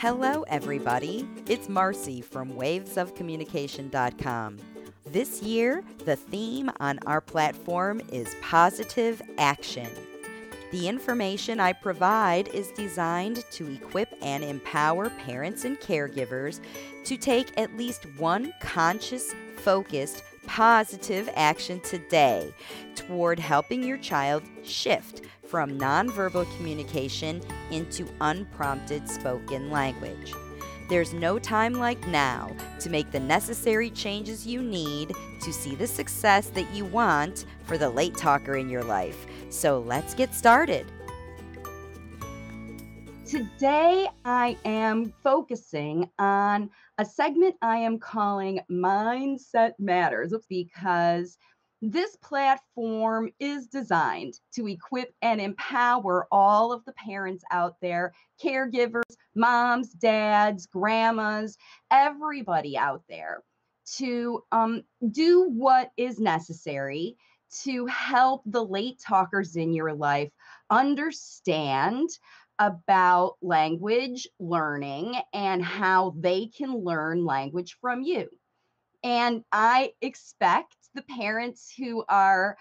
Hello, everybody. It's Marcy from WavesOfCommunication.com. This year, the theme on our platform is positive action. The information I provide is designed to equip and empower parents and caregivers to take at least one conscious, focused, positive action today toward helping your child shift from nonverbal communication into unprompted spoken language. There's no time like now to make the necessary changes you need to see the success that you want for the late talker in your life. So let's get started. Today I am focusing on a segment I am calling Mindset Matters, because this platform is designed to equip and empower all of the parents out there, caregivers, moms, dads, grandmas, everybody out there to do what is necessary to help the late talkers in your life understand about language learning and how they can learn language from you. And I expect the parents who are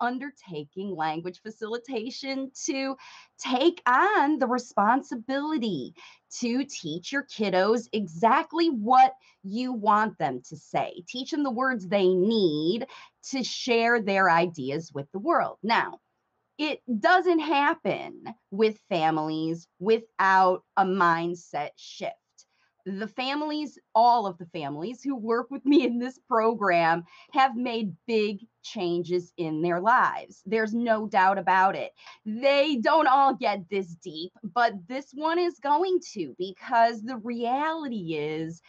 undertaking language facilitation to take on the responsibility to teach your kiddos exactly what you want them to say. Teach them the words they need to share their ideas with the world. Now, it doesn't happen with families without a mindset shift. The families, all of the families who work with me in this program, have made big changes in their lives. There's no doubt about it. They don't all get this deep, but this one is going to, because the reality is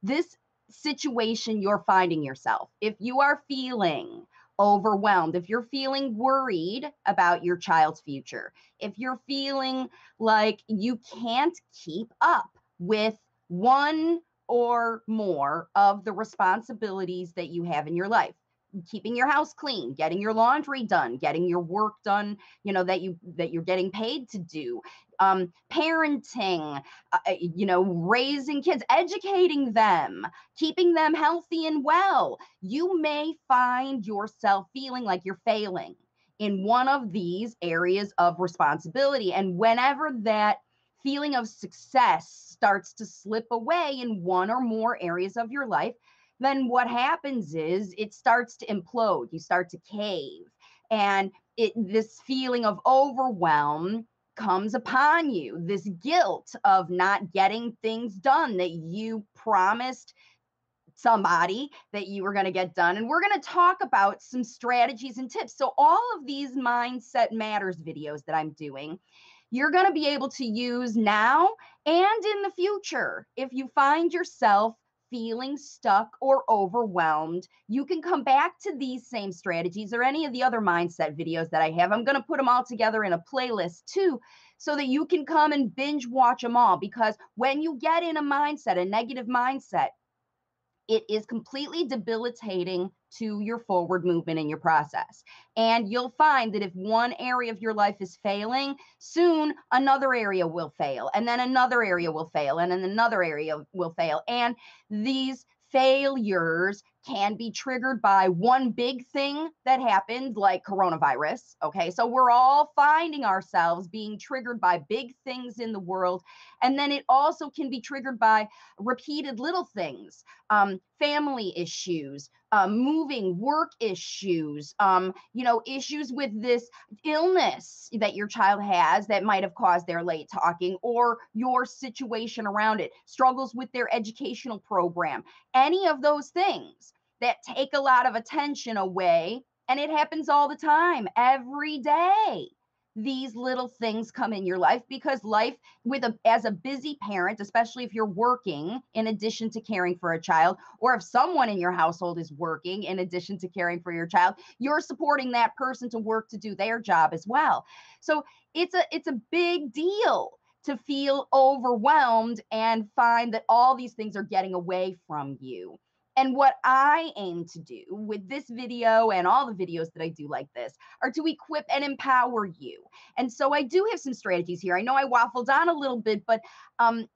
this situation you're finding yourself. If you are feeling overwhelmed, if you're feeling worried about your child's future, if you're feeling like you can't keep up with one or more of the responsibilities that you have in your life, keeping your house clean, getting your laundry done, getting your work done, that you're getting paid to do, parenting, raising kids, educating them, keeping them healthy and well, you may find yourself feeling like you're failing in one of these areas of responsibility. And whenever that feeling of success starts to slip away in one or more areas of your life, then what happens is it starts to implode. You start to cave, and this feeling of overwhelm comes upon you. This guilt of not getting things done that you promised somebody that you were going to get done. And we're going to talk about some strategies and tips. So all of these Mindset Matters videos that I'm doing, you're going to be able to use now and in the future. If you find yourself feeling stuck or overwhelmed, you can come back to these same strategies or any of the other mindset videos that I have. I'm going to put them all together in a playlist too, so that you can come and binge watch them all. Because when you get in a mindset, a negative mindset, it is completely debilitating to your forward movement in your process. And you'll find that if one area of your life is failing, soon another area will fail, and then another area will fail, and then another area will fail. And these failures can be triggered by one big thing that happened, like coronavirus. Okay, so we're all finding ourselves being triggered by big things in the world. And then it also can be triggered by repeated little things, family issues, moving, work issues, issues with this illness that your child has that might have caused their late talking, or your situation around it, struggles with their educational program, any of those things that take a lot of attention away. And it happens all the time, every day. These little things come in your life, because life as a busy parent, especially if you're working in addition to caring for a child, or if someone in your household is working in addition to caring for your child, you're supporting that person to work to do their job as well. So it's a big deal to feel overwhelmed and find that all these things are getting away from you. And what I aim to do with this video and all the videos that I do like this are to equip and empower you. And so I do have some strategies here. I know I waffled on a little bit, but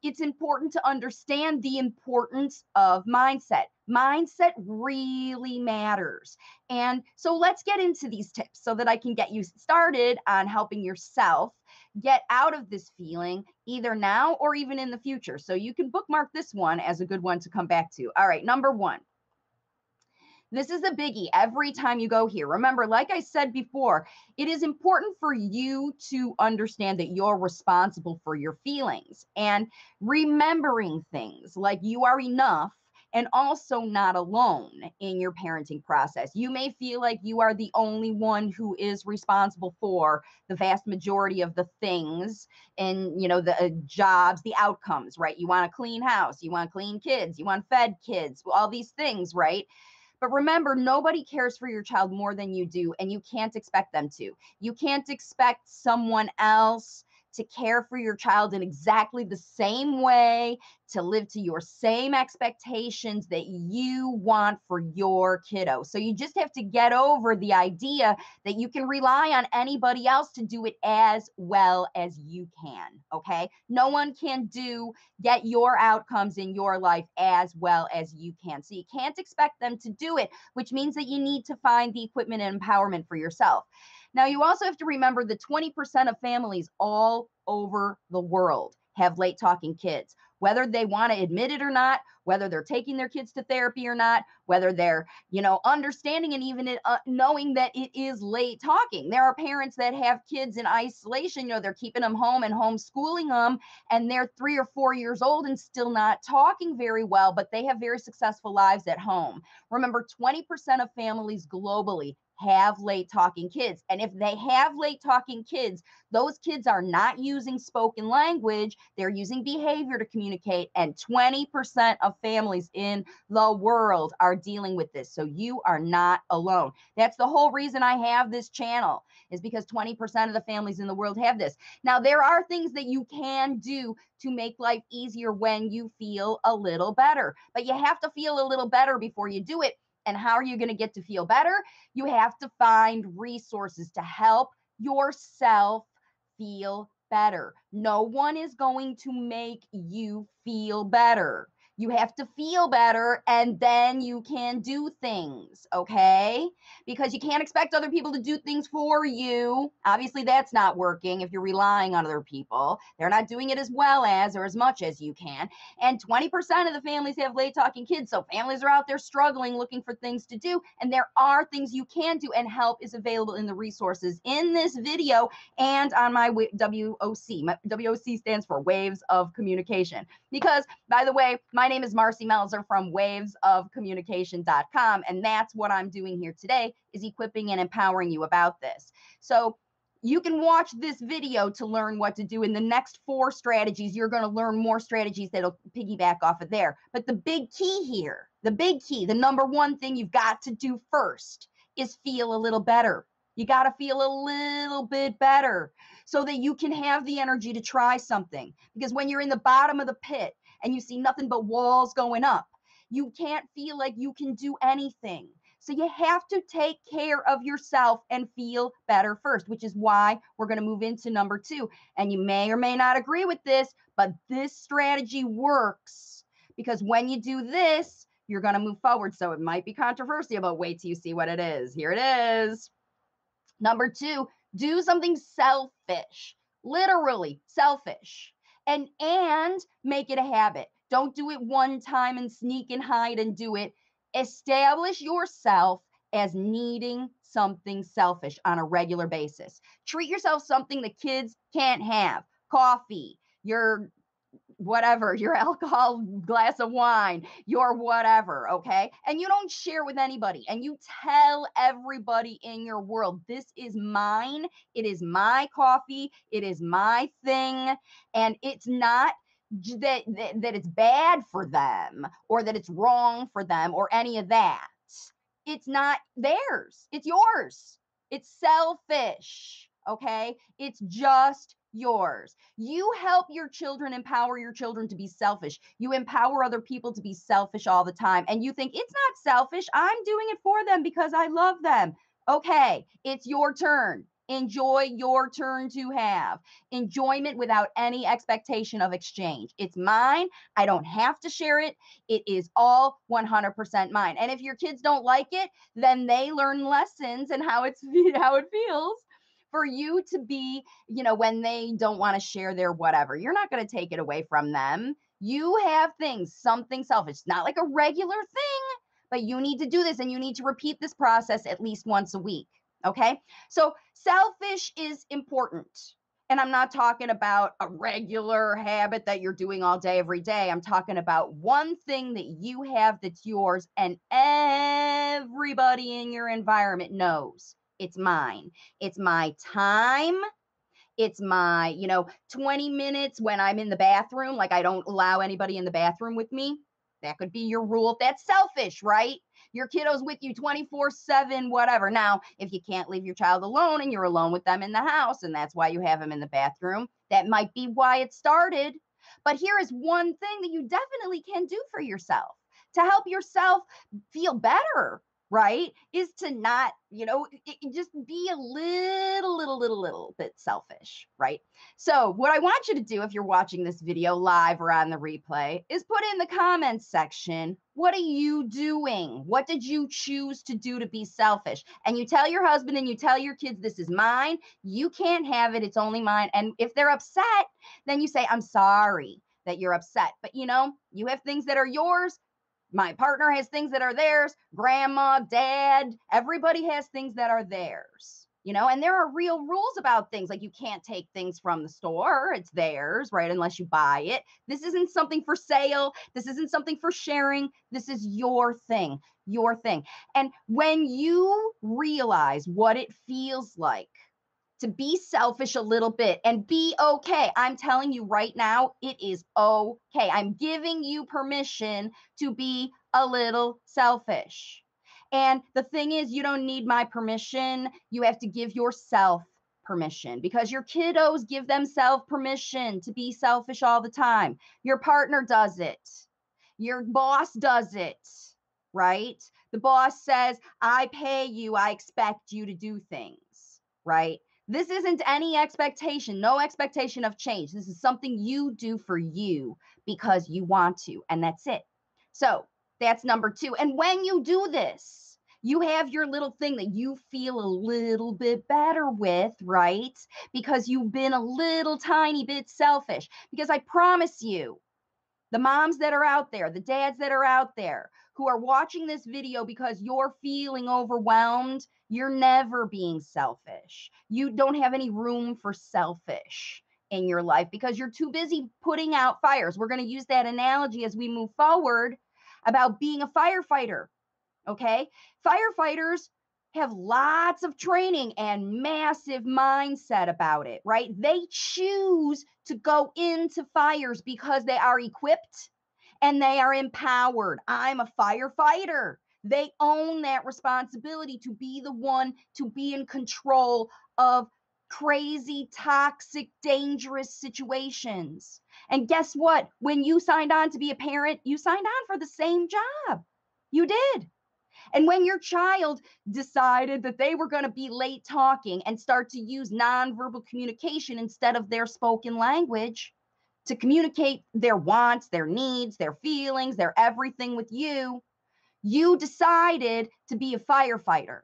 it's important to understand the importance of mindset. Mindset really matters. And so let's get into these tips so that I can get you started on helping yourself get out of this feeling either now or even in the future. So you can bookmark this one as a good one to come back to. All right, number one. This is a biggie every time you go here. Remember, like I said before, it is important for you to understand that you're responsible for your feelings and remembering things like you are enough and also not alone in your parenting process. You may feel like you are the only one who is responsible for the vast majority of the things and, you know, the jobs, the outcomes, right? You want a clean house, you want clean kids, you want fed kids, all these things, right? But remember, nobody cares for your child more than you do, and you can't expect them to. You can't expect someone else to care for your child in exactly the same way, to live to your same expectations that you want for your kiddo. So you just have to get over the idea that you can rely on anybody else to do it as well as you can, okay? No one can get your outcomes in your life as well as you can. So you can't expect them to do it, which means that you need to find the equipment and empowerment for yourself. Now, you also have to remember that 20% of families all over the world have late talking kids, whether they want to admit it or not, whether they're taking their kids to therapy or not, whether they're, you know, understanding and even knowing that it is late talking. There are parents that have kids in isolation, you know, they're keeping them home and homeschooling them, and they're 3 or 4 years old and still not talking very well, but they have very successful lives at home. Remember, 20% of families globally have late talking kids. And if they have late talking kids, those kids are not using spoken language. They're using behavior to communicate. And 20% of families in the world are dealing with this. So you are not alone. That's the whole reason I have this channel, is because 20% of the families in the world have this. Now, there are things that you can do to make life easier when you feel a little better, but you have to feel a little better before you do it. And how are you going to get to feel better? You have to find resources to help yourself feel better. No one is going to make you feel better. You have to feel better, and then you can do things, okay? Because you can't expect other people to do things for you. Obviously, that's not working if you're relying on other people. They're not doing it as well as or as much as you can. And 20% of the families have late-talking kids, so families are out there struggling, looking for things to do, and there are things you can do, and help is available in the resources in this video and on my WOC. My WOC stands for Waves of Communication. Because, by the way, my name is Marcy Melzer from WavesOfCommunication.com, and that's what I'm doing here today, is equipping and empowering you about this. So you can watch this video to learn what to do. In the next 4 strategies, you're going to learn more strategies that'll piggyback off of there. But the big key here, the big key, the number one thing you've got to do first is feel a little better. You got to feel a little bit better so that you can have the energy to try something. Because when you're in the bottom of the pit and you see nothing but walls going up, you can't feel like you can do anything. So you have to take care of yourself and feel better first, which is why we're going to move into number 2. And you may or may not agree with this, but this strategy works, because when you do this, you're going to move forward. So it might be controversial, but wait till you see what it is. Here it is. Number 2, do something selfish, literally selfish. And make it a habit. Don't do it one time and sneak and hide and do it. Establish yourself as needing something selfish on a regular basis. Treat yourself something the kids can't have. Coffee, your whatever, your alcohol, glass of wine, your whatever, okay? And you don't share with anybody, and you tell everybody in your world, this is mine, it is my coffee, it is my thing, and it's not that it's bad for them or that it's wrong for them or any of that. It's not theirs, it's yours. It's selfish, okay? It's just yours. You help your children, empower your children to be selfish. You empower other people to be selfish all the time. And you think it's not selfish. I'm doing it for them because I love them. Okay, it's your turn. Enjoy your turn to have enjoyment without any expectation of exchange. It's mine. I don't have to share it. It is all 100% mine. And if your kids don't like it, then they learn lessons and how it feels for you to be, when they don't want to share their whatever. You're not going to take it away from them. You have things, something selfish. It's not like a regular thing, but you need to do this and you need to repeat this process at least once a week. Okay, so selfish is important. And I'm not talking about a regular habit that you're doing all day, every day. I'm talking about one thing that you have that's yours and everybody in your environment knows it's mine. It's my time. It's my, 20 minutes when I'm in the bathroom, like I don't allow anybody in the bathroom with me. That could be your rule. That's selfish, right? Your kiddo's with you 24/7, whatever. Now, if you can't leave your child alone and you're alone with them in the house, and that's why you have them in the bathroom, that might be why it started. But here is one thing that you definitely can do for yourself to help yourself feel better, right? Is to not, just be a little bit selfish, right? So what I want you to do if you're watching this video live or on the replay is put in the comments section, what are you doing? What did you choose to do to be selfish? And you tell your husband and you tell your kids, this is mine. You can't have it. It's only mine. And if they're upset, then you say, I'm sorry that you're upset. But you have things that are yours. My partner has things that are theirs. Grandma, dad, everybody has things that are theirs, and there are real rules about things. Like you can't take things from the store. It's theirs, right? Unless you buy it. This isn't something for sale. This isn't something for sharing. This is your thing, your thing. And when you realize what it feels like to be selfish a little bit and be okay. I'm telling you right now, it is okay. I'm giving you permission to be a little selfish. And the thing is, you don't need my permission. You have to give yourself permission because your kiddos give themselves permission to be selfish all the time. Your partner does it. Your boss does it, right? The boss says, I pay you. I expect you to do things, right? This isn't any expectation, no expectation of change. This is something you do for you because you want to, and that's it. So that's number two. And when you do this, you have your little thing that you feel a little bit better with, right? Because you've been a little tiny bit selfish. Because I promise you, the moms that are out there, the dads that are out there who are watching this video because you're feeling overwhelmed, you're never being selfish. You don't have any room for selfish in your life because you're too busy putting out fires. We're going to use that analogy as we move forward about being a firefighter, okay? Firefighters have lots of training and massive mindset about it, right? They choose to go into fires because they are equipped and they are empowered. I'm a firefighter. They own that responsibility to be the one to be in control of crazy, toxic, dangerous situations. And guess what? When you signed on to be a parent, you signed on for the same job. You did. And when your child decided that they were going to be late talking and start to use nonverbal communication instead of their spoken language to communicate their wants, their needs, their feelings, their everything with you, you decided to be a firefighter,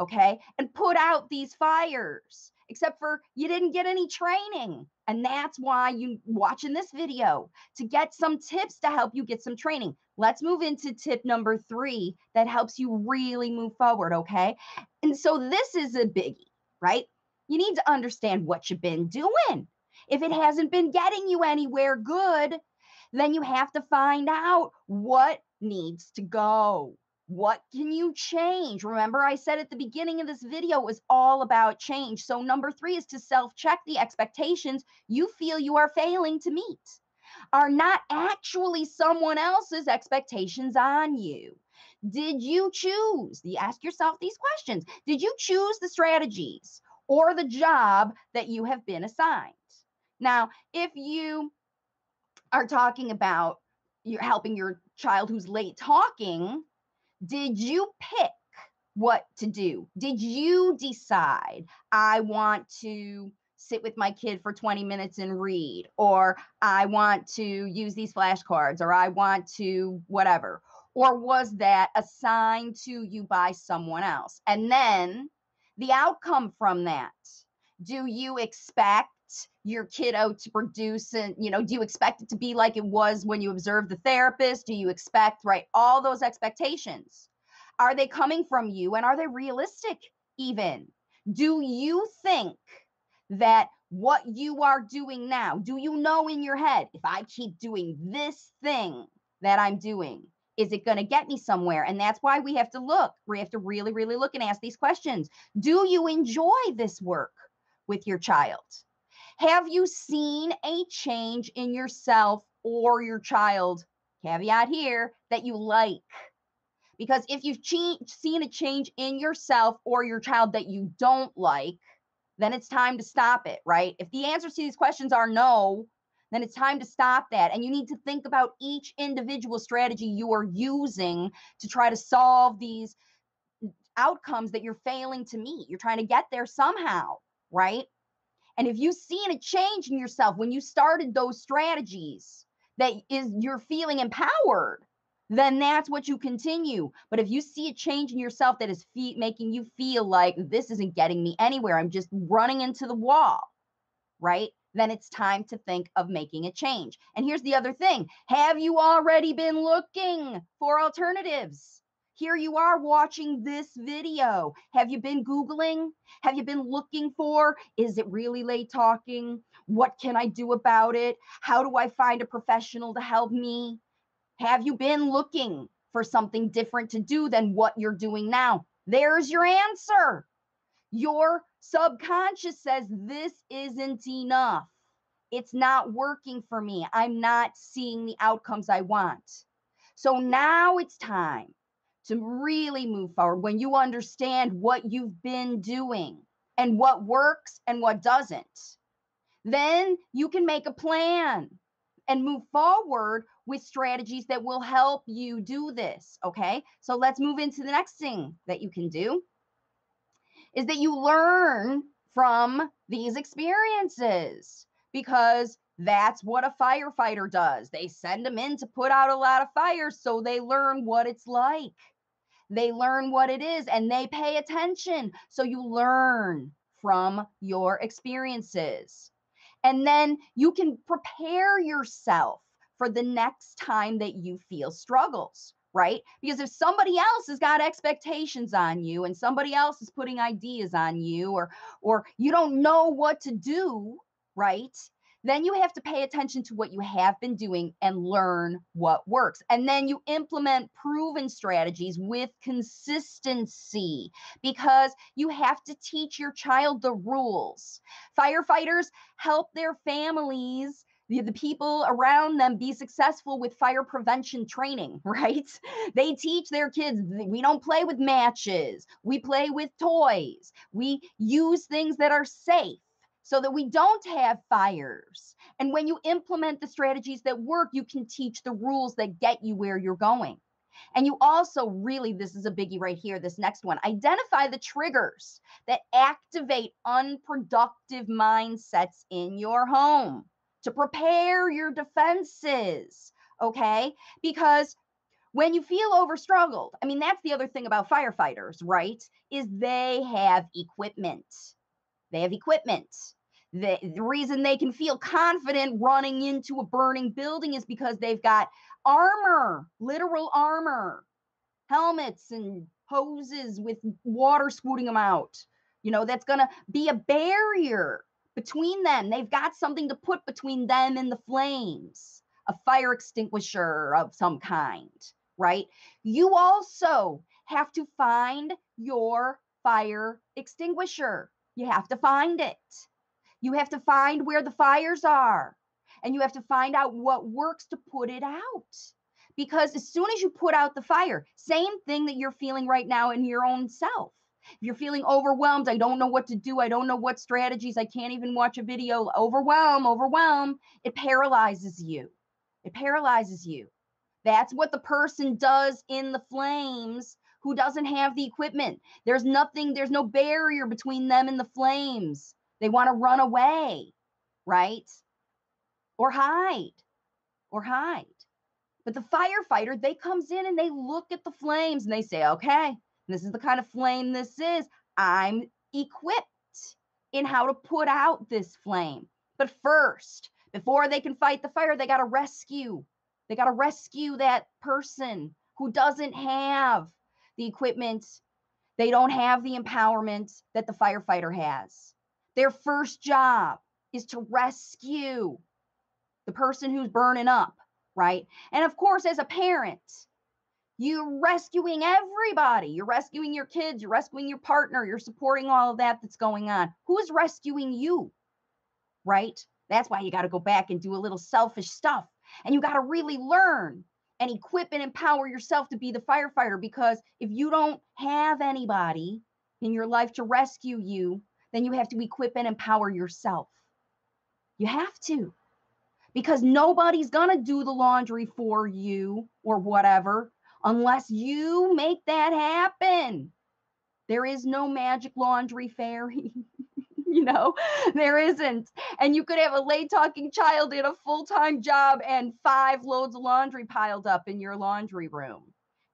okay, and put out these fires, except for you didn't get any training. And that's why you're watching this video, to get some tips to help you get some training. Let's move into tip number three that helps you really move forward, okay? And so this is a biggie, right? You need to understand what you've been doing. If it hasn't been getting you anywhere good, then you have to find out what needs to go. What can you change? Remember, I said at the beginning of this video, it was all about change. So number three is to self-check the expectations you feel you are failing to meet are not actually someone else's expectations on you. Did you choose? You ask yourself these questions. Did you choose the strategies or the job that you have been assigned? Now, if you are talking about you're helping your child who's late talking, did you pick what to do? Did you decide, I want to sit with my kid for 20 minutes and read, or I want to use these flashcards, or I want to whatever? Or was that assigned to you by someone else? And then the outcome from that, do you expect your kiddo to produce, and, you know, do you expect it to be like it was when you observed the therapist? Do you expect, right, all those expectations? Are they coming from you, and are they realistic even? Do you think that what you are doing now, do you know in your head, if I keep doing this thing that I'm doing, is it going to get me somewhere? And that's why we have to look. We have to really, really look and ask these questions. Do you enjoy this work with your child? Have you seen a change in yourself or your child? Caveat here, that you like. Because if you've seen a change in yourself or your child that you don't like, then it's time to stop it, right? If the answers to these questions are no, then it's time to stop that. And you need to think about each individual strategy you are using to try to solve these outcomes that you're failing to meet. You're trying to get there somehow, right? And if you've seen a change in yourself when you started those strategies, that is, you're feeling empowered, then that's what you continue. But if you see a change in yourself that is making you feel like this isn't getting me anywhere, I'm just running into the wall, right? Then it's time to think of making a change. And here's the other thing. Have you already been looking for alternatives? Here you are watching this video. Have you been Googling? Have you been looking for, is it really late talking? What can I do about it? How do I find a professional to help me? Have you been looking for something different to do than what you're doing now? There's your answer. Your subconscious says, this isn't enough. It's not working for me. I'm not seeing the outcomes I want. So now it's time to really move forward when you understand what you've been doing and what works and what doesn't. Then you can make a plan and move forward with strategies that will help you do this, okay? So let's move into the next thing that you can do, is that you learn from these experiences, because that's what a firefighter does. They send them in to put out a lot of fires, so they learn what it's like. They learn what it is, and they pay attention. So you learn from your experiences. And then you can prepare yourself for the next time that you feel struggles, right? Because if somebody else has got expectations on you and somebody else is putting ideas on you, or you don't know what to do, right? Then you have to pay attention to what you have been doing and learn what works. And then you implement proven strategies with consistency, because you have to teach your child the rules. Firefighters help their families, the people around them, be successful with fire prevention training, right? They teach their kids, we don't play with matches. We play with toys. We use things that are safe, so that we don't have fires. And when you implement the strategies that work, you can teach the rules that get you where you're going. And you also really, this is a biggie right here, this next one, identify the triggers that activate unproductive mindsets in your home to prepare your defenses, okay? Because when you feel overstruggled, I mean, that's the other thing about firefighters, right? Is they have equipment. They have equipment. The reason they can feel confident running into a burning building is because they've got armor, literal armor, helmets and hoses with water scooting them out. You know, that's going to be a barrier between them. They've got something to put between them and the flames, a fire extinguisher of some kind, right? You also have to find your fire extinguisher. You have to find it. You have to find where the fires are, and you have to find out what works to put it out. Because as soon as you put out the fire, same thing that you're feeling right now in your own self. If you're feeling overwhelmed, I don't know what to do. I don't know what strategies. I can't even watch a video. Overwhelm. It paralyzes you. That's what the person does in the flames who doesn't have the equipment. There's no barrier between them and the flames. They want to run away, right? Or hide. But the firefighter, they comes in and they look at the flames and they say, okay, this is the kind of flame this is. I'm equipped in how to put out this flame. But first, before they can fight the fire, they got to rescue. They got to rescue that person who doesn't have the equipment. They don't have the empowerment that the firefighter has. Their first job is to rescue the person who's burning up, right? And of course, as a parent, you're rescuing everybody. You're rescuing your kids. You're rescuing your partner. You're supporting all of that that's going on. Who is rescuing you, right? That's why you got to go back and do a little selfish stuff. And you got to really learn and equip and empower yourself to be the firefighter, because if you don't have anybody in your life to rescue you, then you have to equip and empower yourself. You have to, because nobody's going to do the laundry for you or whatever unless you make that happen. There is no magic laundry fairy. There isn't. And you could have a late talking child in a full-time job and 5 loads of laundry piled up in your laundry room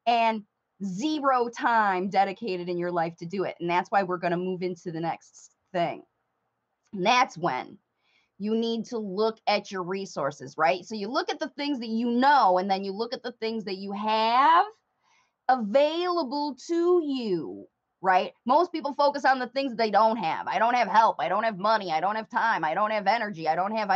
and 0 time dedicated in your life to do it. And that's why we're going to move into the next thing. And that's when you need to look at your resources, right? So you look at the things that you know, and then you look at the things that you have available to you. Right? Most people focus on the things they don't have. I don't have help. I don't have money. I don't have time. I don't have energy. I don't have,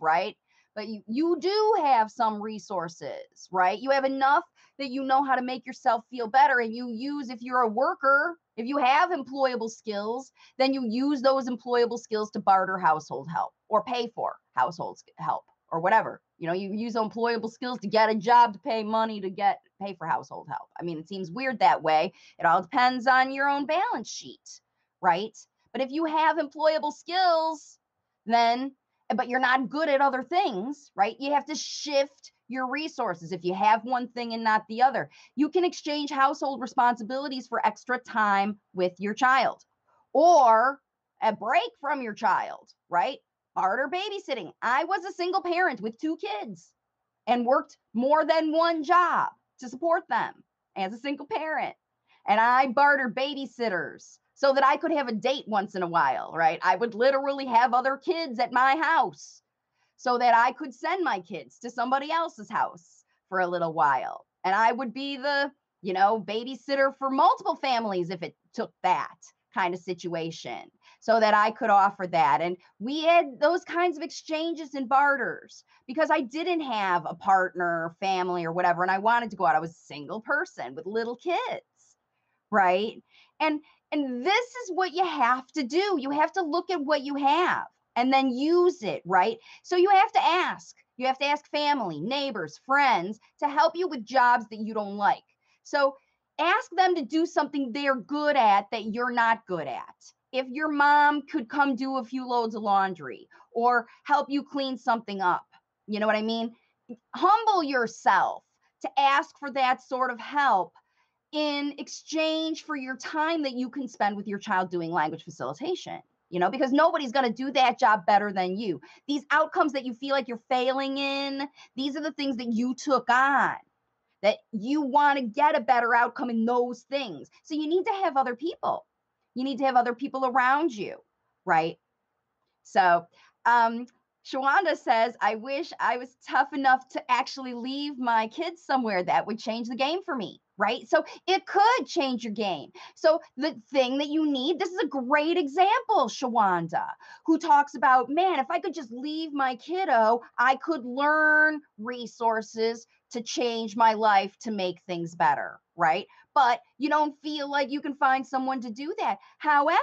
right? But you do have some resources, right? You have enough that you know how to make yourself feel better, and you use, if you're a worker, if you have employable skills, then you use those employable skills to barter household help or pay for household help or whatever. You use employable skills to get a job, to pay money, to pay for household help. I mean, it seems weird that way. It all depends on your own balance sheet, right? But if you have employable skills, but you're not good at other things, right? You have to shift your resources. If you have one thing and not the other, you can exchange household responsibilities for extra time with your child or a break from your child, right? Barter babysitting. I was a single parent with 2 kids and worked more than 1 job to support them as a single parent. And I bartered babysitters so that I could have a date once in a while, right? I would literally have other kids at my house so that I could send my kids to somebody else's house for a little while. And I would be the, babysitter for multiple families if it took that kind of situation, so that I could offer that. And we had those kinds of exchanges and barters because I didn't have a partner, family, or whatever, and I wanted to go out. I was a single person with little kids, right? And this is what you have to do. You have to look at what you have and then use it, right? So you have to ask. You have to ask family, neighbors, friends to help you with jobs that you don't like. So ask them to do something they're good at that you're not good at. If your mom could come do a few loads of laundry or help you clean something up, you know what I mean? Humble yourself to ask for that sort of help in exchange for your time that you can spend with your child doing language facilitation, because nobody's going to do that job better than you. These outcomes that you feel like you're failing in, these are the things that you took on, that you want to get a better outcome in those things. So you need to have other people. You need to have other people around you, right? So Shawanda says, I wish I was tough enough to actually leave my kids somewhere. That would change the game for me, right? So it could change your game. So the thing that you need, this is a great example, Shawanda, who talks about, man, if I could just leave my kiddo, I could learn resources to change my life, to make things better, right? But you don't feel like you can find someone to do that. However,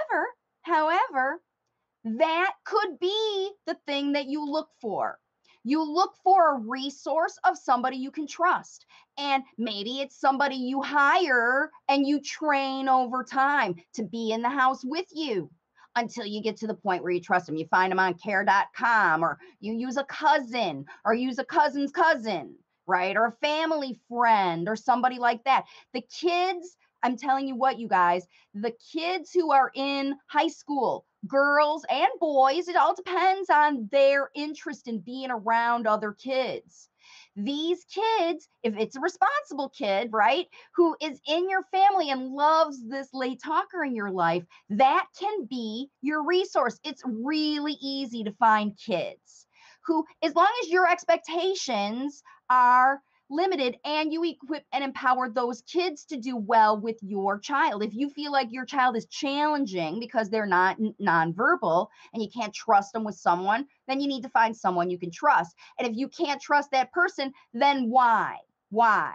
that could be the thing that you look for. You look for a resource of somebody you can trust. And maybe it's somebody you hire and you train over time to be in the house with you until you get to the point where you trust them. You find them on care.com, or you use a cousin, or use a cousin's cousin, right? Or a family friend or somebody like that. The kids, I'm telling you what, you guys, the kids who are in high school, girls and boys, it all depends on their interest in being around other kids. These kids, if it's a responsible kid, right, who is in your family and loves this late talker in your life, that can be your resource. It's really easy to find kids who, as long as your expectations are limited and you equip and empower those kids to do well with your child. If you feel like your child is challenging because they're not nonverbal and you can't trust them with someone, then you need to find someone you can trust. And if you can't trust that person, then why? Why?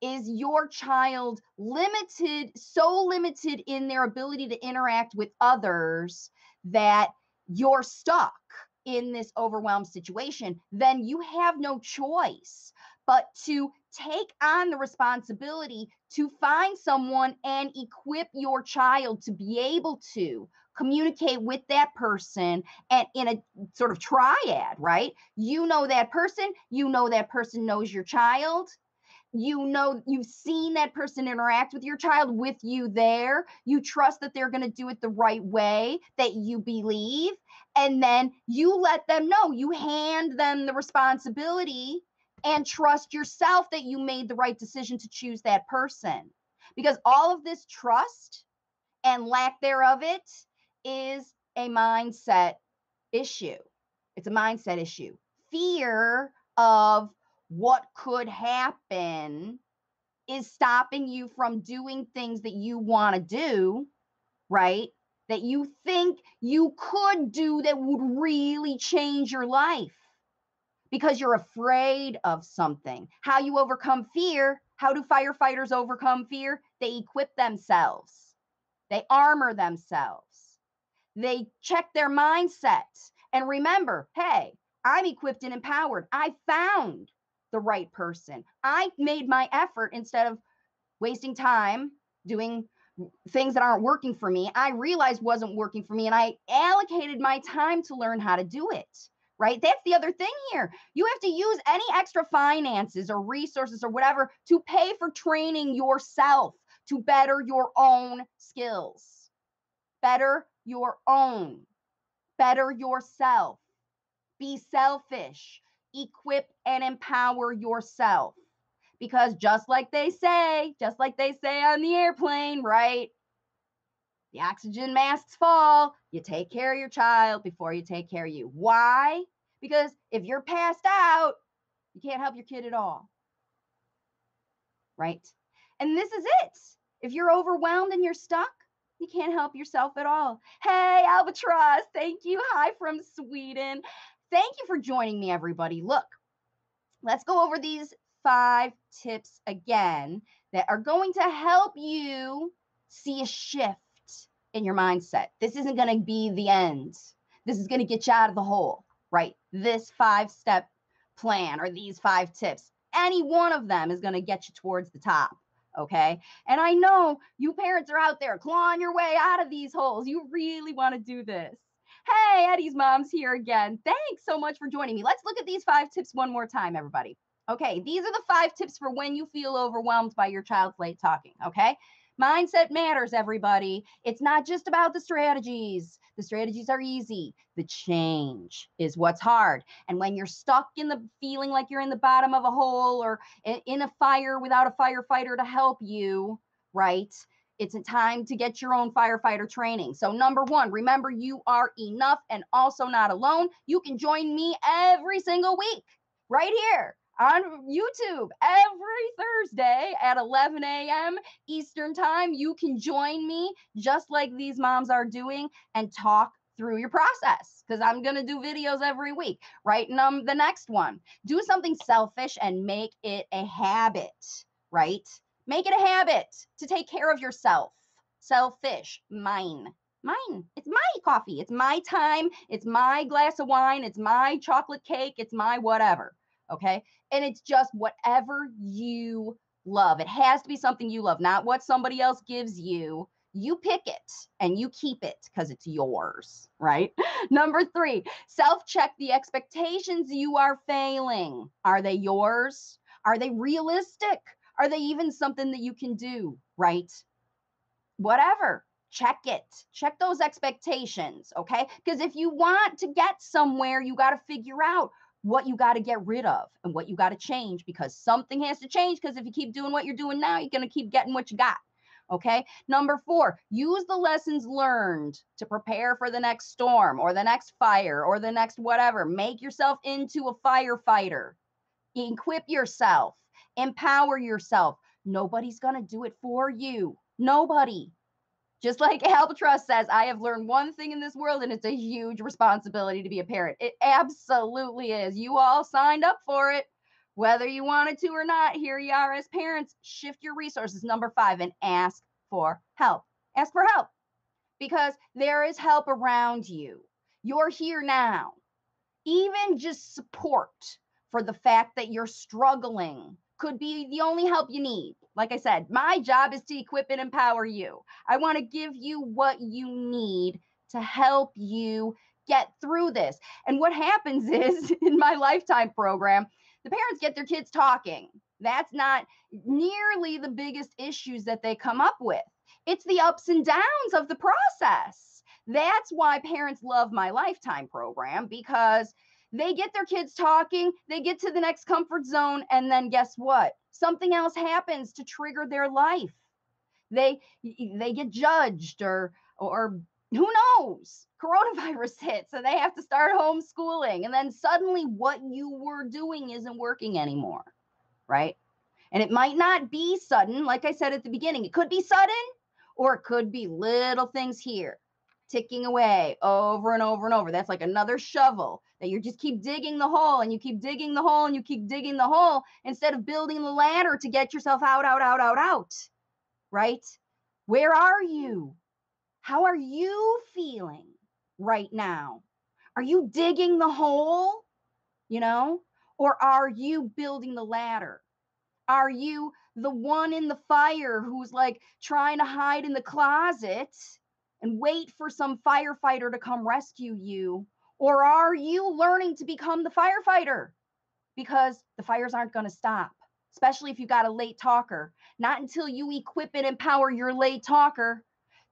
Is your child limited, so limited in their ability to interact with others that you're stuck in this overwhelmed situation? Then you have no choice but to take on the responsibility to find someone and equip your child to be able to communicate with that person, and in a sort of triad, right? You know that person, you know that person knows your child, you know, you've seen that person interact with your child with you there. You trust that they're going to do it the right way that you believe. And then you let them know, you hand them the responsibility and trust yourself that you made the right decision to choose that person. Because all of this trust and lack thereof, it is a mindset issue. It's a mindset issue. Fear of what could happen is stopping you from doing things that you want to do, right? That you think you could do that would really change your life because you're afraid of something. How you overcome fear, how do firefighters overcome fear? They equip themselves. They armor themselves. They check their mindset and remember, hey, I'm equipped and empowered. I found the right person. I made my effort instead of wasting time doing things that aren't working for me. I realized wasn't working for me, and I allocated my time to learn how to do it, right? That's the other thing here. You have to use any extra finances or resources or whatever to pay for training yourself to better your own skills, better your own, better yourself, be selfish. Equip and empower yourself, because just like they say on the airplane, right? The oxygen masks fall. You take care of your child before you take care of you. Why? Because if you're passed out, you can't help your kid at all, right? And this is it. If you're overwhelmed and you're stuck, you can't help yourself at all. Hey, Albatross, thank you. Hi from Sweden. Thank you for joining me, everybody. Look, let's go over these 5 tips again that are going to help you see a shift in your mindset. This isn't going to be the end. This is going to get you out of the hole, right? This 5-step plan or these 5 tips, any one of them is going to get you towards the top. Okay. And I know you parents are out there clawing your way out of these holes. You really want to do this. Hey, Eddie's mom's here again. Thanks so much for joining me. Let's look at these 5 tips one more time, everybody. Okay, these are the 5 tips for when you feel overwhelmed by your child's late talking, okay? Mindset matters, everybody. It's not just about the strategies. The strategies are easy. The change is what's hard. And when you're stuck in the feeling like you're in the bottom of a hole or in a fire without a firefighter to help you, right? It's a time to get your own firefighter training. So number 1, remember you are enough and also not alone. You can join me every single week right here on YouTube every Thursday at 11 a.m. Eastern time. You can join me just like these moms are doing and talk through your process, because I'm going to do videos every week, right? And the next one, do something selfish and make it a habit, right? Make it a habit to take care of yourself. Selfish, mine, mine. It's my coffee. It's my time. It's my glass of wine. It's my chocolate cake. It's my whatever. Okay. And it's just whatever you love. It has to be something you love, not what somebody else gives you. You pick it and you keep it because it's yours, right? Number 3, self-check the expectations you are failing. Are they yours? Are they realistic? Are they even something that you can do, right? Whatever. Check it. Check those expectations, okay? Because if you want to get somewhere, you got to figure out what you got to get rid of and what you got to change, because something has to change, because if you keep doing what you're doing now, you're going to keep getting what you got. Okay. Number 4, use the lessons learned to prepare for the next storm or the next fire or the next whatever. Make yourself into a firefighter. Equip yourself. Empower yourself. Nobody's going to do it for you. Nobody. Just like Albatross says, I have learned one thing in this world, and it's a huge responsibility to be a parent. It absolutely is. You all signed up for it. Whether you wanted to or not, here you are as parents. Shift your resources. Number 5, and ask for help. Ask for help, because there is help around you. You're here now. Even just support for the fact that you're struggling could be the only help you need. Like I said, my job is to equip and empower you. I want to give you what you need to help you get through this. And what happens is, in my lifetime program, the parents get their kids talking. That's not nearly the biggest issues that they come up with. It's the ups and downs of the process. That's why parents love my lifetime program, because they get their kids talking, they get to the next comfort zone, and then guess what? Something else happens to trigger their life. They get judged, or who knows? Coronavirus hits, so they have to start homeschooling. And then suddenly what you were doing isn't working anymore, right? And it might not be sudden. Like I said at the beginning, it could be sudden, or it could be little things here ticking away over and over and over. That's like another shovel that you just keep digging the hole, and you keep digging the hole, and you keep digging the hole, instead of building the ladder to get yourself out, right? Where are you? How are you feeling right now? Are you digging the hole, or are you building the ladder? Are you the one in the fire who's like trying to hide in the closet and wait for some firefighter to come rescue you? Or are you learning to become the firefighter? Because the fires aren't going to stop, especially if you got a late talker. Not until you equip and empower your late talker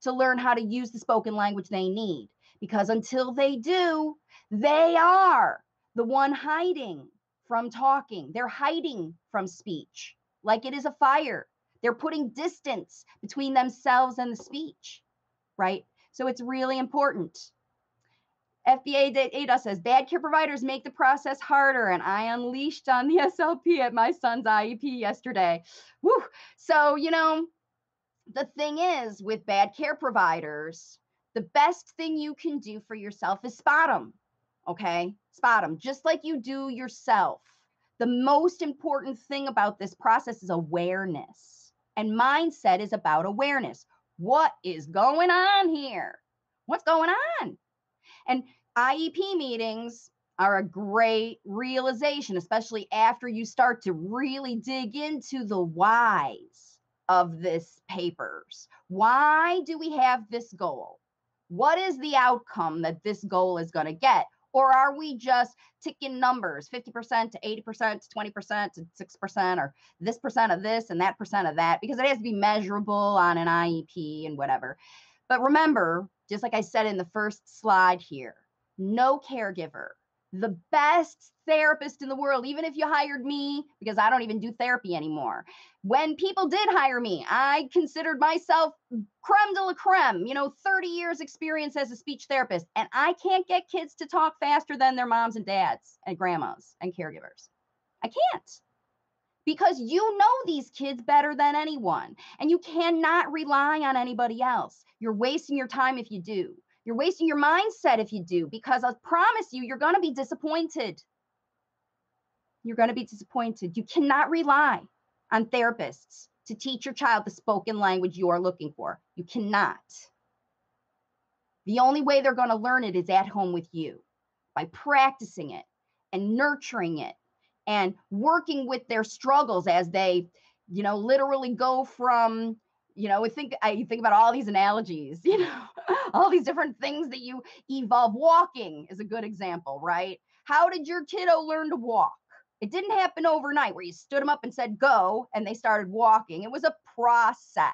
to learn how to use the spoken language they need. Because until they do, they are the one hiding from talking. They're hiding from speech, like it is a fire. They're putting distance between themselves and the speech, right? So it's really important. FBA says, bad care providers make the process harder, and I unleashed on the SLP at my son's IEP yesterday. Whew. So, the thing is, with bad care providers, the best thing you can do for yourself is spot them, okay? Spot them, just like you do yourself. The most important thing about this process is awareness, and mindset is about awareness. What is going on here? What's going on? And IEP meetings are a great realization, especially after you start to really dig into the whys of this papers. Why do we have this goal? What is the outcome that this goal is going to get? Or are we just ticking numbers, 50% to 80% to 20% to 6%, or this percent of this and that percent of that, because it has to be measurable on an IEP and whatever. But remember, just like I said in the first slide here, no caregiver, the best therapist in the world, even if you hired me, because I don't even do therapy anymore. When people did hire me, I considered myself creme de la creme, 30 years experience as a speech therapist. And I can't get kids to talk faster than their moms and dads and grandmas and caregivers. I can't, because you know these kids better than anyone, and you cannot rely on anybody else. You're wasting your time if you do. You're wasting your mindset if you do, because I promise you, you're going to be disappointed. You're going to be disappointed. You cannot rely on therapists to teach your child the spoken language you are looking for. You cannot. The only way they're going to learn it is at home with you, by practicing it and nurturing it and working with their struggles as they, you know, literally go from, you know, I think about all these analogies, you know, all these different things that you evolve. Walking is a good example, right? How did your kiddo learn to walk? It didn't happen overnight where you stood them up and said, go, and they started walking. It was a process.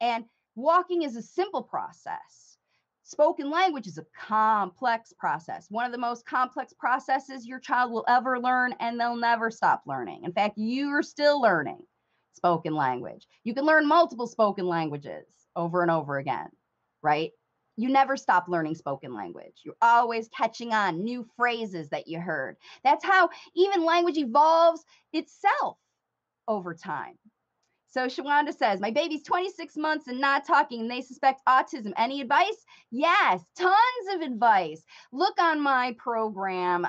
And walking is a simple process. Spoken language is a complex process. One of the most complex processes your child will ever learn, and they'll never stop learning. In fact, you are still learning spoken language. You can learn multiple spoken languages over and over again, right? You never stop learning spoken language. You're always catching on new phrases that you heard. That's how even language evolves itself over time. So Shawanda says, my baby's 26 months and not talking, and they suspect autism. Any advice? Yes, tons of advice. Look on my program.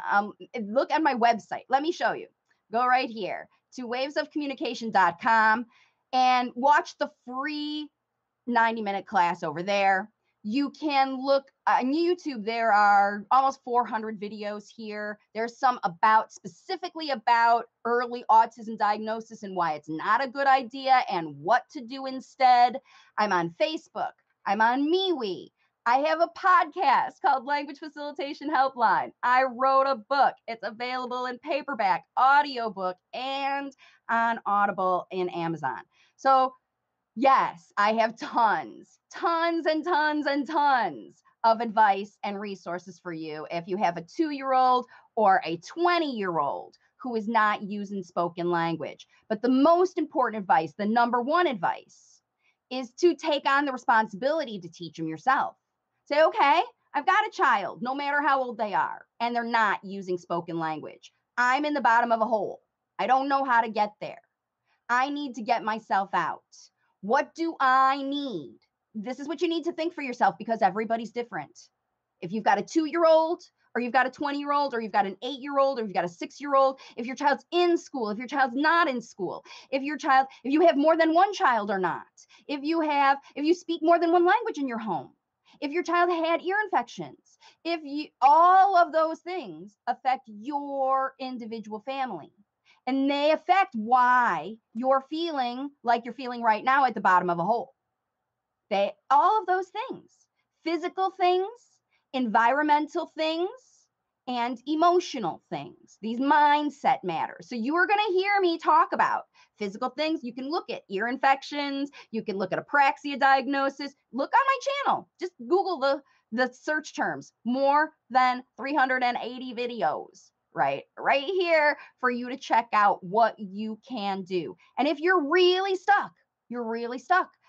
Look at my website. Let me show you. Go right here to WavesOfCommunication.com and watch the free 90-minute class over there. You can look on YouTube. There are almost 400 videos here. There's some specifically about early autism diagnosis and why it's not a good idea and what to do instead. I'm on Facebook. I'm on MeWe. I have a podcast called Language Facilitation Helpline. I wrote a book. It's available in paperback, audiobook, and on Audible and Amazon. So yes, I have tons and tons of advice and resources for you if you have a 2-year-old or a 20-year-old who is not using spoken language. But the most important advice, the number one advice, is to take on the responsibility to teach them yourself. Say, okay, I've got a child, no matter how old they are, and they're not using spoken language. I'm in the bottom of a hole. I don't know how to get there. I need to get myself out. What do I need? This is what you need to think for yourself, because everybody's different. If you've got a 2-year-old or you've got a 20-year-old or you've got an 8-year-old or you've got a 6-year-old, if your child's in school, if your child's not in school, if you have more than one child or not, if you speak more than one language in your home, if your child had ear infections, all of those things affect your individual family. And they affect why you're feeling like you're feeling right now at the bottom of a hole. All of those things, physical things, environmental things, and emotional things, these mindset matters. So you are going to hear me talk about physical things. You can look at ear infections. You can look at apraxia diagnosis. Look on my channel. Just Google the search terms, more than 380 videos. Right here for you to check out what you can do. And if you're really stuck,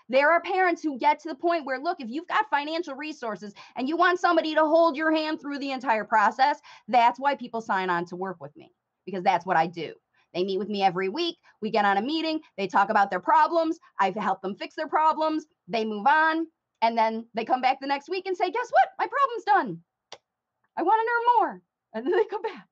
There are parents who get to the point where, look, if you've got financial resources and you want somebody to hold your hand through the entire process, that's why people sign on to work with me, because that's what I do. They meet with me every week. We get on a meeting. They talk about their problems. I've helped them fix their problems. They move on. And then they come back the next week and say, guess what? My problem's done. I want to learn more. And then they come back.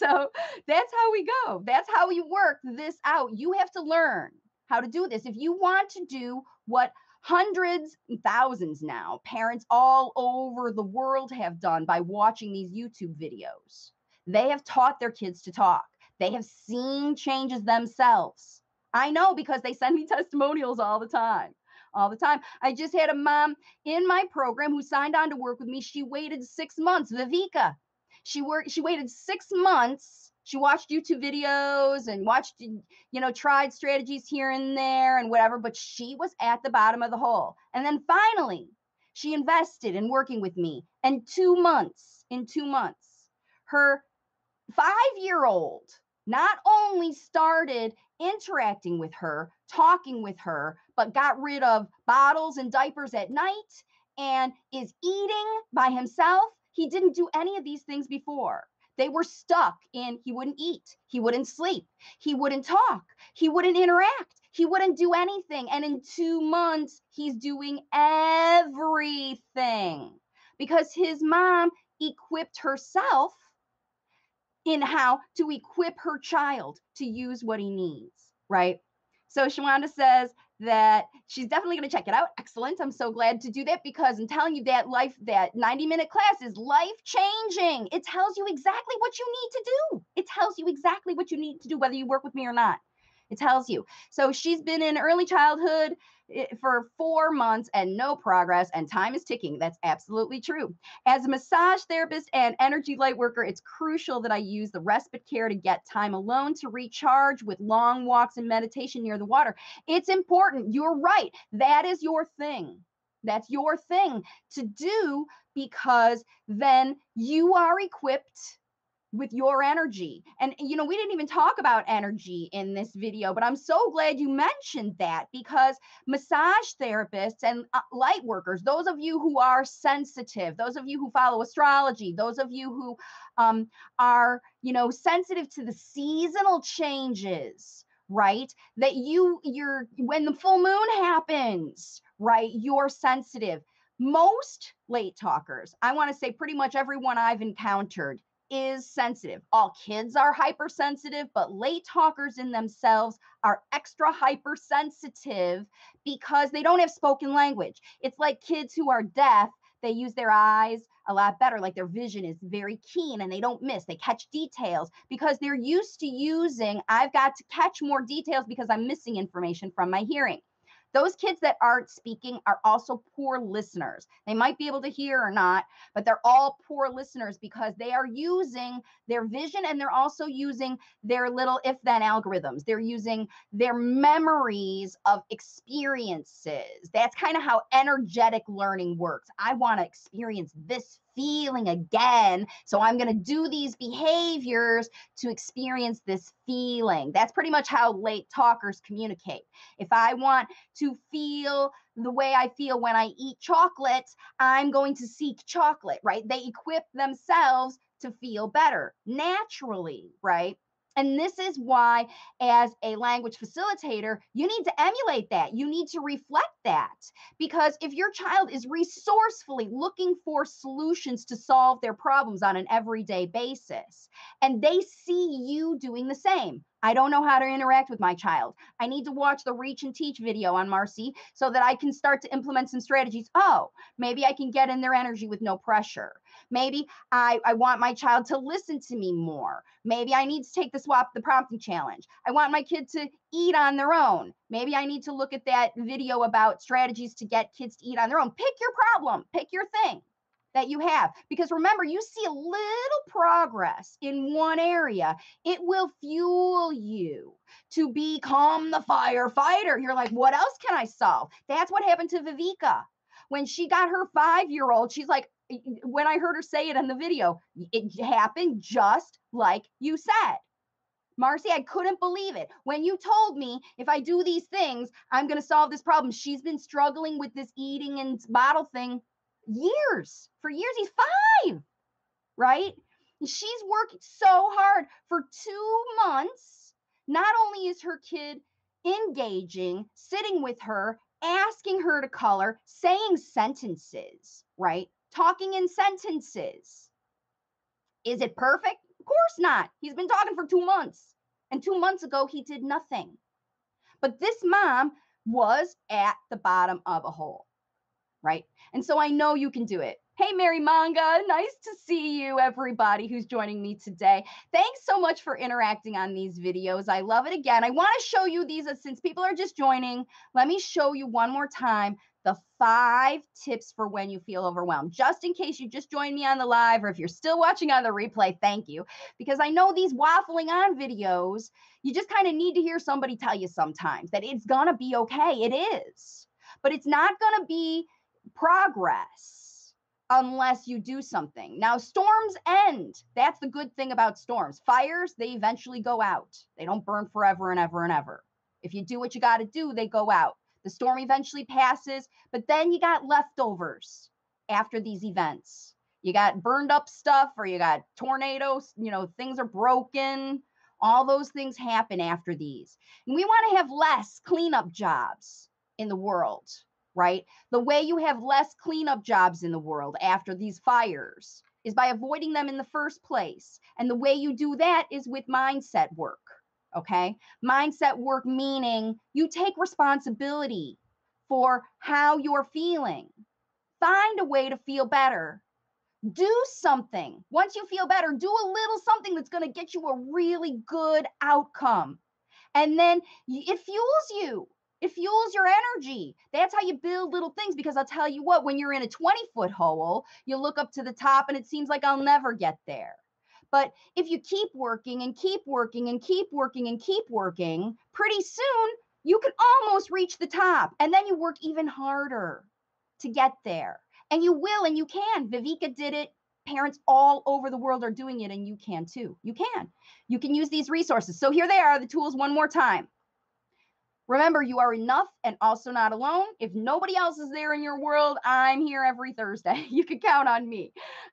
So that's how we go. That's how we work this out. You have to learn how to do this. If you want to do what hundreds and thousands now, parents all over the world have done by watching these YouTube videos, they have taught their kids to talk. They have seen changes themselves. I know, because they send me testimonials all the time. I just had a mom in my program who signed on to work with me. She waited 6 months, Viveka. She waited 6 months. She watched YouTube videos and tried strategies here and there and whatever, but she was at the bottom of the hole. And then finally, she invested in working with me. And in two months, her 5-year-old not only started interacting with her, talking with her, but got rid of bottles and diapers at night and is eating by himself. He didn't do any of these things before. They were stuck in he wouldn't eat, he wouldn't sleep, he wouldn't talk, he wouldn't interact, he wouldn't do anything. And in 2 months, he's doing everything because his mom equipped herself in how to equip her child to use what he needs, right? So Shawanda says, that she's definitely going to check it out. Excellent. I'm so glad to do that, because I'm telling you that life, that 90-minute class is life-changing. It tells you exactly what you need to do. It tells you exactly what you need to do, whether you work with me or not. It tells you. So she's been in early childhood for 4 months and no progress, and time is ticking. That's absolutely true. As a massage therapist and energy light worker, it's crucial that I use the respite care to get time alone to recharge with long walks and meditation near the water. It's important. You're right. That is your thing. That's your thing to do, because then you are equipped with your energy. And, you know, we didn't even talk about energy in this video, but I'm so glad you mentioned that, because massage therapists and light workers, those of you who are sensitive, those of you who follow astrology, those of you who are, you know, sensitive to the seasonal changes, right? That you're, when the full moon happens, right? You're sensitive. Most late talkers, I want to say pretty much everyone I've encountered, is sensitive. All kids are hypersensitive, but late talkers in themselves are extra hypersensitive because they don't have spoken language. It's like kids who are deaf. They use their eyes a lot better. Like, their vision is very keen and they don't miss. They catch details because they're used to using, I've got to catch more details because I'm missing information from my hearing. Those kids that aren't speaking are also poor listeners. They might be able to hear or not, but they're all poor listeners because they are using their vision, and they're also using their little if-then algorithms. They're using their memories of experiences. That's kind of how energetic learning works. I want to experience this feeling again, so I'm going to do these behaviors to experience this feeling. That's pretty much how late talkers communicate. If I want to feel the way I feel when I eat chocolate, I'm going to seek chocolate, right? They equip themselves to feel better naturally, right? And this is why, as a language facilitator, you need to emulate that. You need to reflect that. Because if your child is resourcefully looking for solutions to solve their problems on an everyday basis, and they see you doing the same, I don't know how to interact with my child. I need to watch the Reach and Teach video on Marcy so that I can start to implement some strategies. Oh, maybe I can get in their energy with no pressure. Maybe I want my child to listen to me more. Maybe I need to take the Swap the Prompting Challenge. I want my kid to eat on their own. Maybe I need to look at that video about strategies to get kids to eat on their own. Pick your problem. Pick your thing that you have. Because remember, you see a little progress in one area, it will fuel you to become the firefighter. You're like, what else can I solve? That's what happened to Viveka. When she got her 5-year-old, she's like, when I heard her say it in the video, it happened just like you said. Marcy, I couldn't believe it. When you told me, if I do these things, I'm going to solve this problem. She's been struggling with this eating and bottle thing for years. He's 5, right? She's worked so hard for 2 months. Not only is her kid engaging, sitting with her, asking her to color, saying sentences, right? Talking in sentences. Is it perfect? Of course not. He's been talking for 2 months. And 2 months ago, he did nothing. But this mom was at the bottom of a hole. Right? And so I know you can do it. Hey, Mary Manga, nice to see you, everybody who's joining me today. Thanks so much for interacting on these videos. I love it. Again, I want to show you these, since people are just joining, let me show you one more time the 5 tips for when you feel overwhelmed, just in case you just joined me on the live, or if you're still watching on the replay, thank you. Because I know these waffling on videos, you just kind of need to hear somebody tell you sometimes that it's going to be okay. It is, but it's not going to be progress unless you do something. Now, storms end. That's the good thing about storms. Fires, they eventually go out. They don't burn forever and ever and ever. If you do what you got to do, they go out. The storm eventually passes, but then you got leftovers after these events. You got burned up stuff, or you got tornadoes, you know, things are broken. All those things happen after these. And we want to have less cleanup jobs in the world. Right? The way you have less cleanup jobs in the world after these fires is by avoiding them in the first place. And the way you do that is with mindset work. Okay. Mindset work, meaning you take responsibility for how you're feeling. Find a way to feel better. Do something. Once you feel better, do a little something that's going to get you a really good outcome. And then it fuels you. It fuels your energy. That's how you build little things, because I'll tell you what, when you're in a 20-foot hole, you look up to the top and it seems like I'll never get there. But if you keep working and keep working and keep working and keep working, pretty soon you can almost reach the top, and then you work even harder to get there. And you will, and you can. Viveka did it. Parents all over the world are doing it, and you can too. You can. You can use these resources. So here they are, the tools, one more time. Remember, you are enough and also not alone. If nobody else is there in your world, I'm here every Thursday. You can count on me.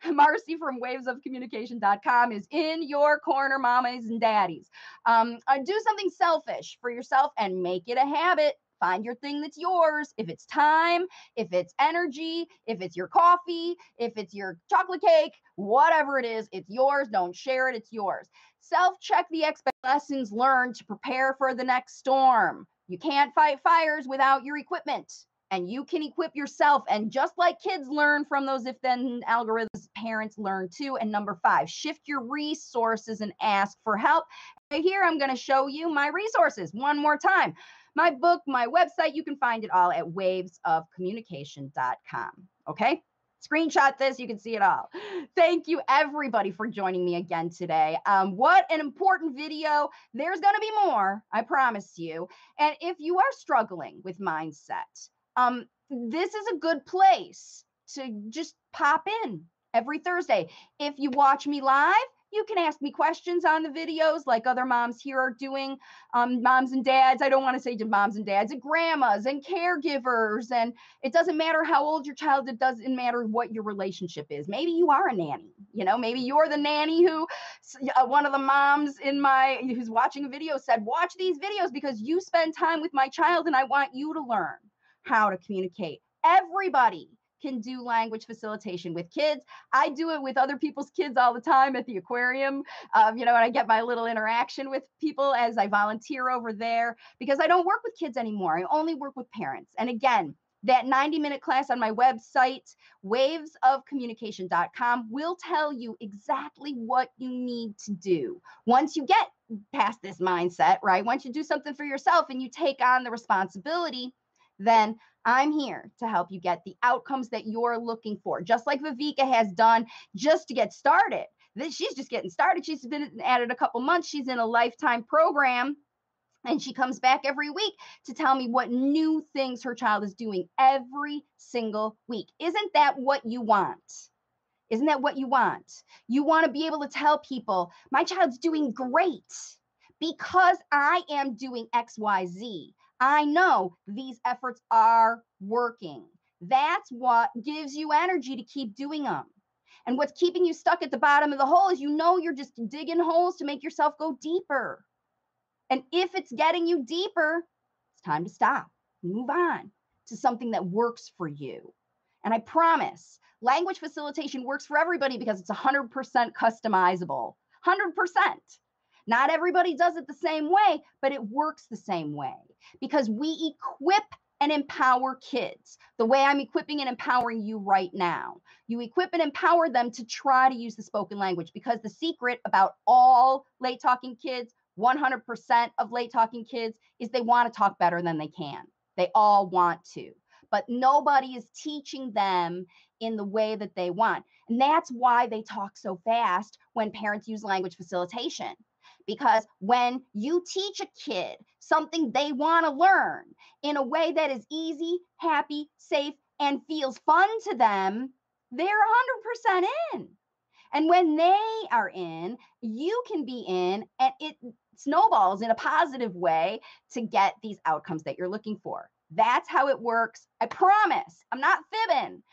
Marcy from WavesOfCommunication.com is in your corner, mamas and daddies. Do something selfish for yourself and make it a habit. Find your thing that's yours. If it's time, if it's energy, if it's your coffee, if it's your chocolate cake, whatever it is, it's yours. Don't share it. It's yours. Self-check the lessons learned to prepare for the next storm. You can't fight fires without your equipment, and you can equip yourself. And just like kids learn from those if-then algorithms, parents learn too. And number 5, shift your resources and ask for help. Right here, I'm going to show you my resources one more time. My book, my website, you can find it all at wavesofcommunication.com. Okay? Screenshot this, you can see it all. Thank you, everybody, for joining me again today. What an important video. There's going to be more, I promise you. And if you are struggling with mindset, this is a good place to just pop in every Thursday. If you watch me live, you can ask me questions on the videos like other moms here are doing, moms and dads. I don't want to say to moms and dads, and grandmas and caregivers. And it doesn't matter how old your child. It doesn't matter what your relationship is. Maybe you are a nanny. You know, maybe you're the nanny who one of the moms in my who's watching a video said, watch these videos because you spend time with my child and I want you to learn how to communicate. Everybody can do language facilitation with kids. I do it with other people's kids all the time at the aquarium, you know, and I get my little interaction with people as I volunteer over there because I don't work with kids anymore. I only work with parents. And again, that 90-minute class on my website, wavesofcommunication.com, will tell you exactly what you need to do once you get past this mindset, right? Once you do something for yourself and you take on the responsibility, then I'm here to help you get the outcomes that you're looking for, just like Viveka has done just to get started. She's just getting started. She's been at it a couple months. She's in a lifetime program, and she comes back every week to tell me what new things her child is doing every single week. Isn't that what you want? Isn't that what you want? You want to be able to tell people, my child's doing great because I am doing X, Y, Z. I know these efforts are working. That's what gives you energy to keep doing them. And what's keeping you stuck at the bottom of the hole is, you know, you're just digging holes to make yourself go deeper. And if it's getting you deeper, it's time to stop, move on to something that works for you. And I promise language facilitation works for everybody because it's 100% customizable, 100%. Not everybody does it the same way, but it works the same way because we equip and empower kids the way I'm equipping and empowering you right now. You equip and empower them to try to use the spoken language because the secret about all late talking kids, 100% of late talking kids, is they want to talk better than they can. They all want to, but nobody is teaching them in the way that they want. And that's why they talk so fast when parents use language facilitation. Because when you teach a kid something they want to learn in a way that is easy, happy, safe, and feels fun to them, they're 100% in. And when they are in, you can be in, and it snowballs in a positive way to get these outcomes that you're looking for. That's how it works. I promise. I'm not fibbing.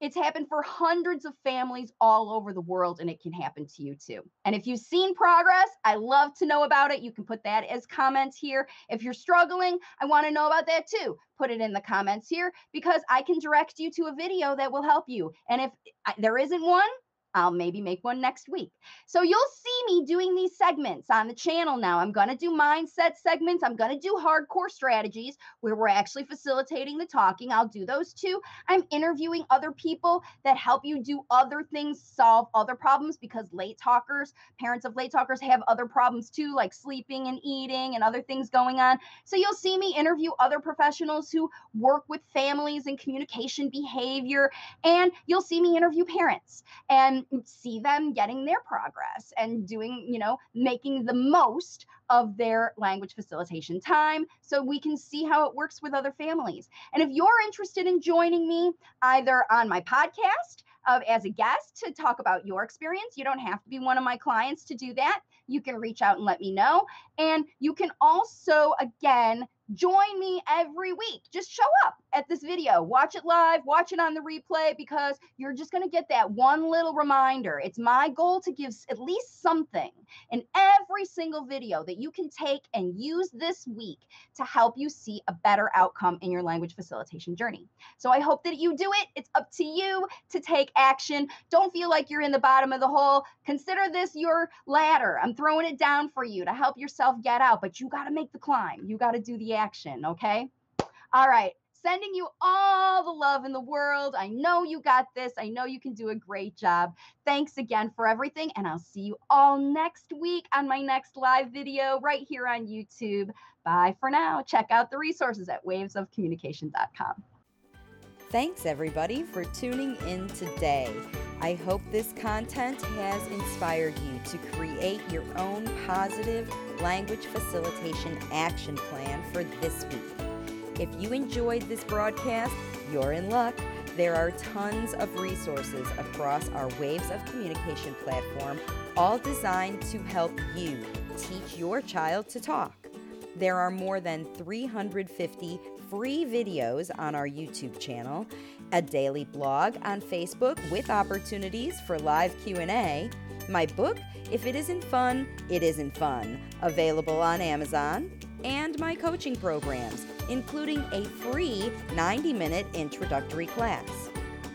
It's happened for hundreds of families all over the world, and it can happen to you too. And if you've seen progress, I love to know about it. You can put that as comments here. If you're struggling, I want to know about that too. Put it in the comments here because I can direct you to a video that will help you. And if there isn't one, I'll maybe make one next week. So you'll see me doing these segments on the channel now. I'm going to do mindset segments. I'm going to do hardcore strategies where we're actually facilitating the talking. I'll do those too. I'm interviewing other people that help you do other things, solve other problems, because late talkers, parents of late talkers have other problems too, like sleeping and eating and other things going on. So you'll see me interview other professionals who work with families and communication behavior, and you'll see me interview parents and see them getting their progress and doing, you know, making the most of their language facilitation time, so we can see how it works with other families. And if you're interested in joining me either on my podcast as a guest to talk about your experience, you don't have to be one of my clients to do that. You can reach out and let me know. And you can also, again, join me every week. Just show up at this video, watch it live, watch it on the replay, because you're just going to get that one little reminder. It's my goal to give at least something in every single video that you can take and use this week to help you see a better outcome in your language facilitation journey. So I hope that you do it. It's up to you to take action. Don't feel like you're in the bottom of the hole. Consider this your ladder. I'm throwing it down for you to help yourself get out, but you got to make the climb. You got to do the action, okay? All right. Sending you all the love in the world. I know you got this. I know you can do a great job. Thanks again for everything, and I'll see you all next week on my next live video right here on YouTube. Bye for now. Check out the resources at WavesOfCommunication.com. Thanks, everybody, for tuning in today. I hope this content has inspired you to create your own positive language facilitation action plan for this week. If you enjoyed this broadcast, you're in luck. There are tons of resources across our Waves of Communication platform, all designed to help you teach your child to talk. There are more than 350 free videos on our YouTube channel, a daily blog on Facebook with opportunities for live Q&A, my book, If It Isn't Fun, It Isn't Fun, available on Amazon, and my coaching programs, including a free 90-minute introductory class.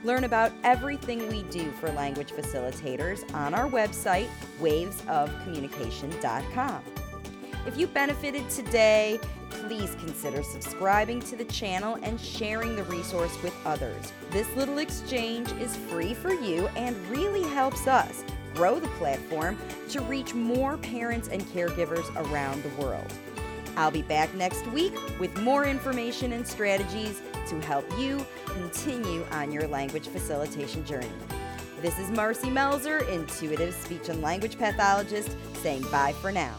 Learn about everything we do for language facilitators on our website, wavesofcommunication.com. If you benefited today, please consider subscribing to the channel and sharing the resource with others. This little exchange is free for you and really helps us grow the platform to reach more parents and caregivers around the world. I'll be back next week with more information and strategies to help you continue on your language facilitation journey. This is Marcy Melzer, intuitive speech and language pathologist, saying bye for now.